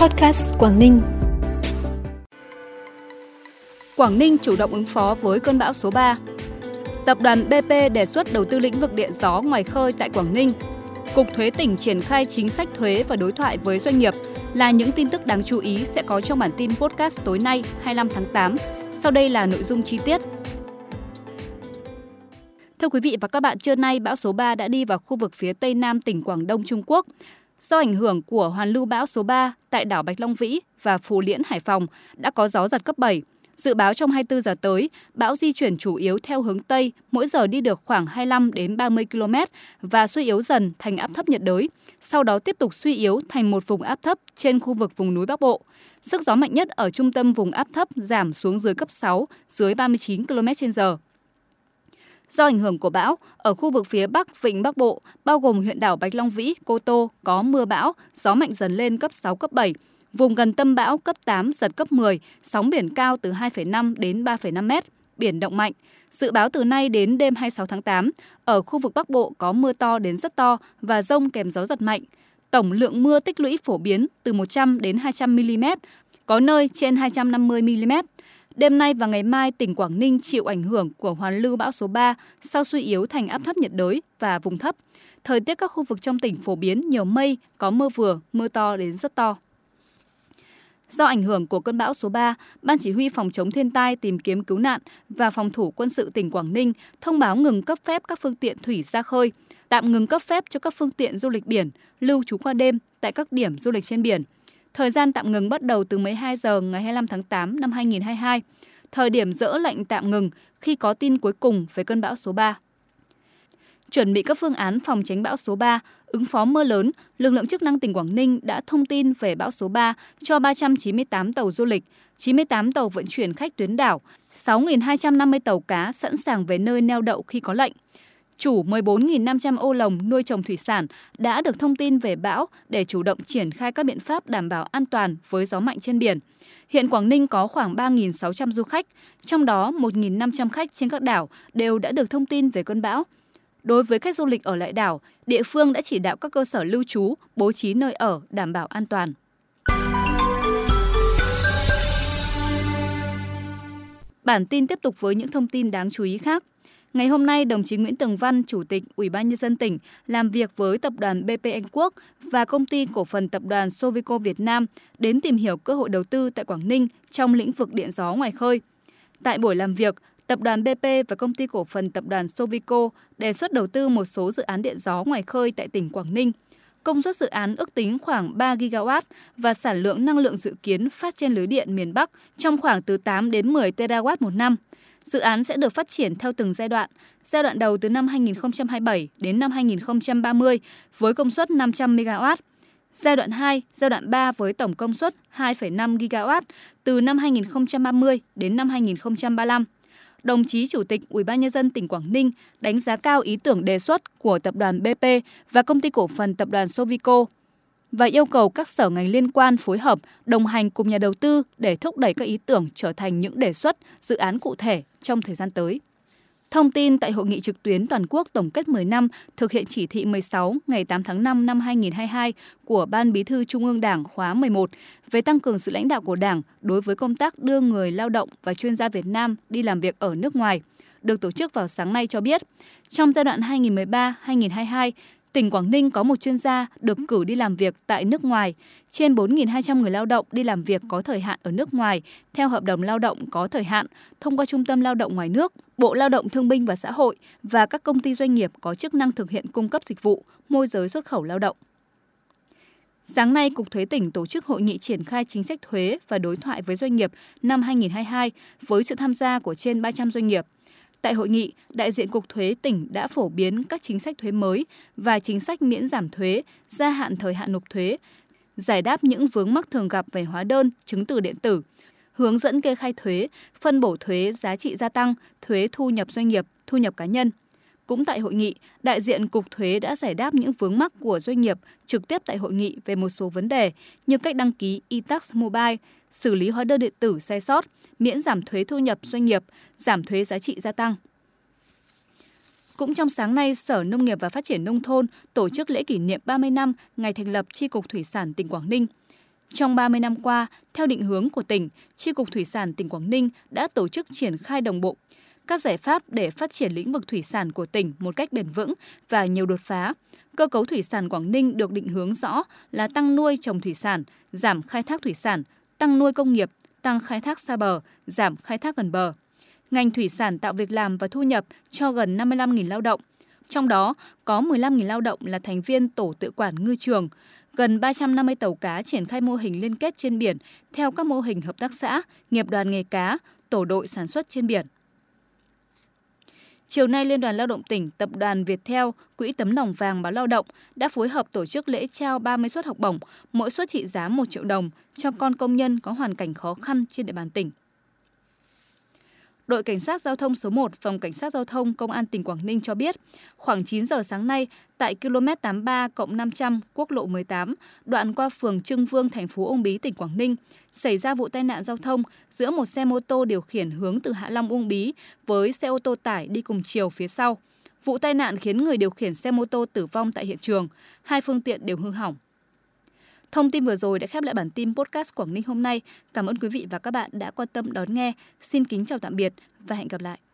Podcast Quảng Ninh. Quảng Ninh chủ động ứng phó với cơn bão số 3. Tập đoàn BP đề xuất đầu tư lĩnh vực điện gió ngoài khơi tại Quảng Ninh. Cục thuế tỉnh triển khai chính sách thuế và đối thoại với doanh nghiệp là những tin tức đáng chú ý sẽ có trong bản tin podcast tối nay 25 tháng 8. Sau đây là nội dung chi tiết. Thưa quý vị và các bạn, trưa nay bão số 3 đã đi vào khu vực phía tây nam tỉnh Quảng Đông, Trung Quốc. Do ảnh hưởng của hoàn lưu bão số 3 tại đảo Bạch Long Vĩ và Phú Liễn, Hải Phòng đã có gió giật cấp 7. Dự báo trong 24 giờ tới, bão di chuyển chủ yếu theo hướng Tây, mỗi giờ đi được khoảng 25 đến 30 km và suy yếu dần thành áp thấp nhiệt đới, sau đó tiếp tục suy yếu thành một vùng áp thấp trên khu vực vùng núi Bắc Bộ. Sức gió mạnh nhất ở trung tâm vùng áp thấp giảm xuống dưới cấp 6, dưới 39 km/h. Do ảnh hưởng của bão, ở khu vực phía Bắc Vịnh Bắc Bộ, bao gồm huyện đảo Bạch Long Vĩ, Cô Tô, có mưa bão, gió mạnh dần lên cấp 6, cấp 7. Vùng gần tâm bão cấp 8, giật cấp 10, sóng biển cao từ 2,5 đến 3,5 mét, biển động mạnh. Dự báo từ nay đến đêm 26 tháng 8, ở khu vực Bắc Bộ có mưa to đến rất to và dông kèm gió giật mạnh. Tổng lượng mưa tích lũy phổ biến từ 100 đến 200 mm, có nơi trên 250 mm. Đêm nay và ngày mai, tỉnh Quảng Ninh chịu ảnh hưởng của hoàn lưu bão số 3 sau suy yếu thành áp thấp nhiệt đới và vùng thấp. Thời tiết các khu vực trong tỉnh phổ biến nhiều mây, có mưa vừa, mưa to đến rất to. Do ảnh hưởng của cơn bão số 3, Ban Chỉ huy Phòng chống thiên tai tìm kiếm cứu nạn và Phòng thủ quân sự tỉnh Quảng Ninh thông báo ngừng cấp phép các phương tiện thủy ra khơi, tạm ngừng cấp phép cho các phương tiện du lịch biển lưu trú qua đêm tại các điểm du lịch trên biển. Thời gian tạm ngừng bắt đầu từ 12 giờ ngày 25 tháng 8 năm 2022, thời điểm dỡ lệnh tạm ngừng khi có tin cuối cùng về cơn bão số 3. Chuẩn bị các phương án phòng tránh bão số 3, ứng phó mưa lớn, lực lượng chức năng tỉnh Quảng Ninh đã thông tin về bão số 3 cho 398 tàu du lịch, 98 tàu vận chuyển khách tuyến đảo, 6.250 tàu cá sẵn sàng về nơi neo đậu khi có lệnh. Chủ 14.500 ô lồng nuôi trồng thủy sản đã được thông tin về bão để chủ động triển khai các biện pháp đảm bảo an toàn với gió mạnh trên biển. Hiện Quảng Ninh có khoảng 3.600 du khách, trong đó 1.500 khách trên các đảo đều đã được thông tin về cơn bão. Đối với khách du lịch ở lại đảo, địa phương đã chỉ đạo các cơ sở lưu trú bố trí nơi ở đảm bảo an toàn. Bản tin tiếp tục với những thông tin đáng chú ý khác. Ngày hôm nay, đồng chí Nguyễn Tường Văn, Chủ tịch Ủy ban Nhân dân tỉnh, làm việc với Tập đoàn BP Anh Quốc và Công ty Cổ phần Tập đoàn Sovico Việt Nam đến tìm hiểu cơ hội đầu tư tại Quảng Ninh trong lĩnh vực điện gió ngoài khơi. Tại buổi làm việc, Tập đoàn BP và Công ty Cổ phần Tập đoàn Sovico đề xuất đầu tư một số dự án điện gió ngoài khơi tại tỉnh Quảng Ninh. Công suất dự án ước tính khoảng 3 gigawatt và sản lượng năng lượng dự kiến phát trên lưới điện miền Bắc trong khoảng từ 8 đến 10 terawatt một năm. Dự án sẽ được phát triển theo từng giai đoạn đầu từ năm 2027 đến năm 2030 với công suất 500 MW, giai đoạn 2, giai đoạn 3 với tổng công suất 2,5 GW từ năm 2030 đến năm 2035. Đồng chí Chủ tịch Ủy ban Nhân dân tỉnh Quảng Ninh đánh giá cao ý tưởng đề xuất của Tập đoàn BP và Công ty Cổ phần Tập đoàn Sovico và yêu cầu các sở ngành liên quan phối hợp, đồng hành cùng nhà đầu tư để thúc đẩy các ý tưởng trở thành những đề xuất, dự án cụ thể trong thời gian tới. Thông tin tại Hội nghị trực tuyến toàn quốc tổng kết 10 năm thực hiện chỉ thị 16 ngày 8 tháng 5 năm 2022 của Ban Bí thư Trung ương Đảng khóa 11 về tăng cường sự lãnh đạo của Đảng đối với công tác đưa người lao động và chuyên gia Việt Nam đi làm việc ở nước ngoài, được tổ chức vào sáng nay cho biết, trong giai đoạn 2013-2022, tỉnh Quảng Ninh có một chuyên gia được cử đi làm việc tại nước ngoài, trên 4.200 người lao động đi làm việc có thời hạn ở nước ngoài theo hợp đồng lao động có thời hạn thông qua Trung tâm Lao động ngoài nước, Bộ Lao động Thương binh và Xã hội và các công ty doanh nghiệp có chức năng thực hiện cung cấp dịch vụ, môi giới xuất khẩu lao động. Sáng nay, Cục Thuế tỉnh tổ chức hội nghị triển khai chính sách thuế và đối thoại với doanh nghiệp năm 2022 với sự tham gia của trên 300 doanh nghiệp. Tại hội nghị, đại diện Cục Thuế tỉnh đã phổ biến các chính sách thuế mới và chính sách miễn giảm thuế, gia hạn thời hạn nộp thuế, giải đáp những vướng mắc thường gặp về hóa đơn, chứng từ điện tử, hướng dẫn kê khai thuế, phân bổ thuế giá trị gia tăng, thuế thu nhập doanh nghiệp, thu nhập cá nhân. Cũng tại hội nghị, đại diện Cục Thuế đã giải đáp những vướng mắc của doanh nghiệp trực tiếp tại hội nghị về một số vấn đề như cách đăng ký e-tax mobile, xử lý hóa đơn điện tử sai sót, miễn giảm thuế thu nhập doanh nghiệp, giảm thuế giá trị gia tăng. Cũng trong sáng nay, Sở Nông nghiệp và Phát triển Nông thôn tổ chức lễ kỷ niệm 30 năm ngày thành lập Chi cục Thủy sản tỉnh Quảng Ninh. Trong 30 năm qua, theo định hướng của tỉnh, Chi cục Thủy sản tỉnh Quảng Ninh đã tổ chức triển khai đồng bộ các giải pháp để phát triển lĩnh vực thủy sản của tỉnh một cách bền vững và nhiều đột phá. Cơ cấu thủy sản Quảng Ninh được định hướng rõ là tăng nuôi trồng thủy sản, giảm khai thác thủy sản, tăng nuôi công nghiệp, tăng khai thác xa bờ, giảm khai thác gần bờ. Ngành thủy sản tạo việc làm và thu nhập cho gần 55.000 lao động. Trong đó, có 15.000 lao động là thành viên tổ tự quản ngư trường, gần 350 tàu cá triển khai mô hình liên kết trên biển theo các mô hình hợp tác xã, nghiệp đoàn nghề cá, tổ đội sản xuất trên biển. Chiều nay, Liên đoàn Lao động tỉnh, Tập đoàn Viettel, Quỹ Tấm Lòng Vàng Báo Lao động đã phối hợp tổ chức lễ trao 30 suất học bổng, mỗi suất trị giá 1 triệu đồng cho con công nhân có hoàn cảnh khó khăn trên địa bàn tỉnh. Đội Cảnh sát Giao thông số 1, Phòng Cảnh sát Giao thông Công an tỉnh Quảng Ninh cho biết, khoảng 9 giờ sáng nay, tại km 83+500 quốc lộ 18, đoạn qua phường Trưng Vương, thành phố Uông Bí, tỉnh Quảng Ninh, xảy ra vụ tai nạn giao thông giữa một xe mô tô điều khiển hướng từ Hạ Long Uông Bí với xe ô tô tải đi cùng chiều phía sau. Vụ tai nạn khiến người điều khiển xe mô tô tử vong tại hiện trường, hai phương tiện đều hư hỏng. Thông tin vừa rồi đã khép lại bản tin podcast Quảng Ninh hôm nay. Cảm ơn quý vị và các bạn đã quan tâm đón nghe. Xin kính chào tạm biệt và hẹn gặp lại.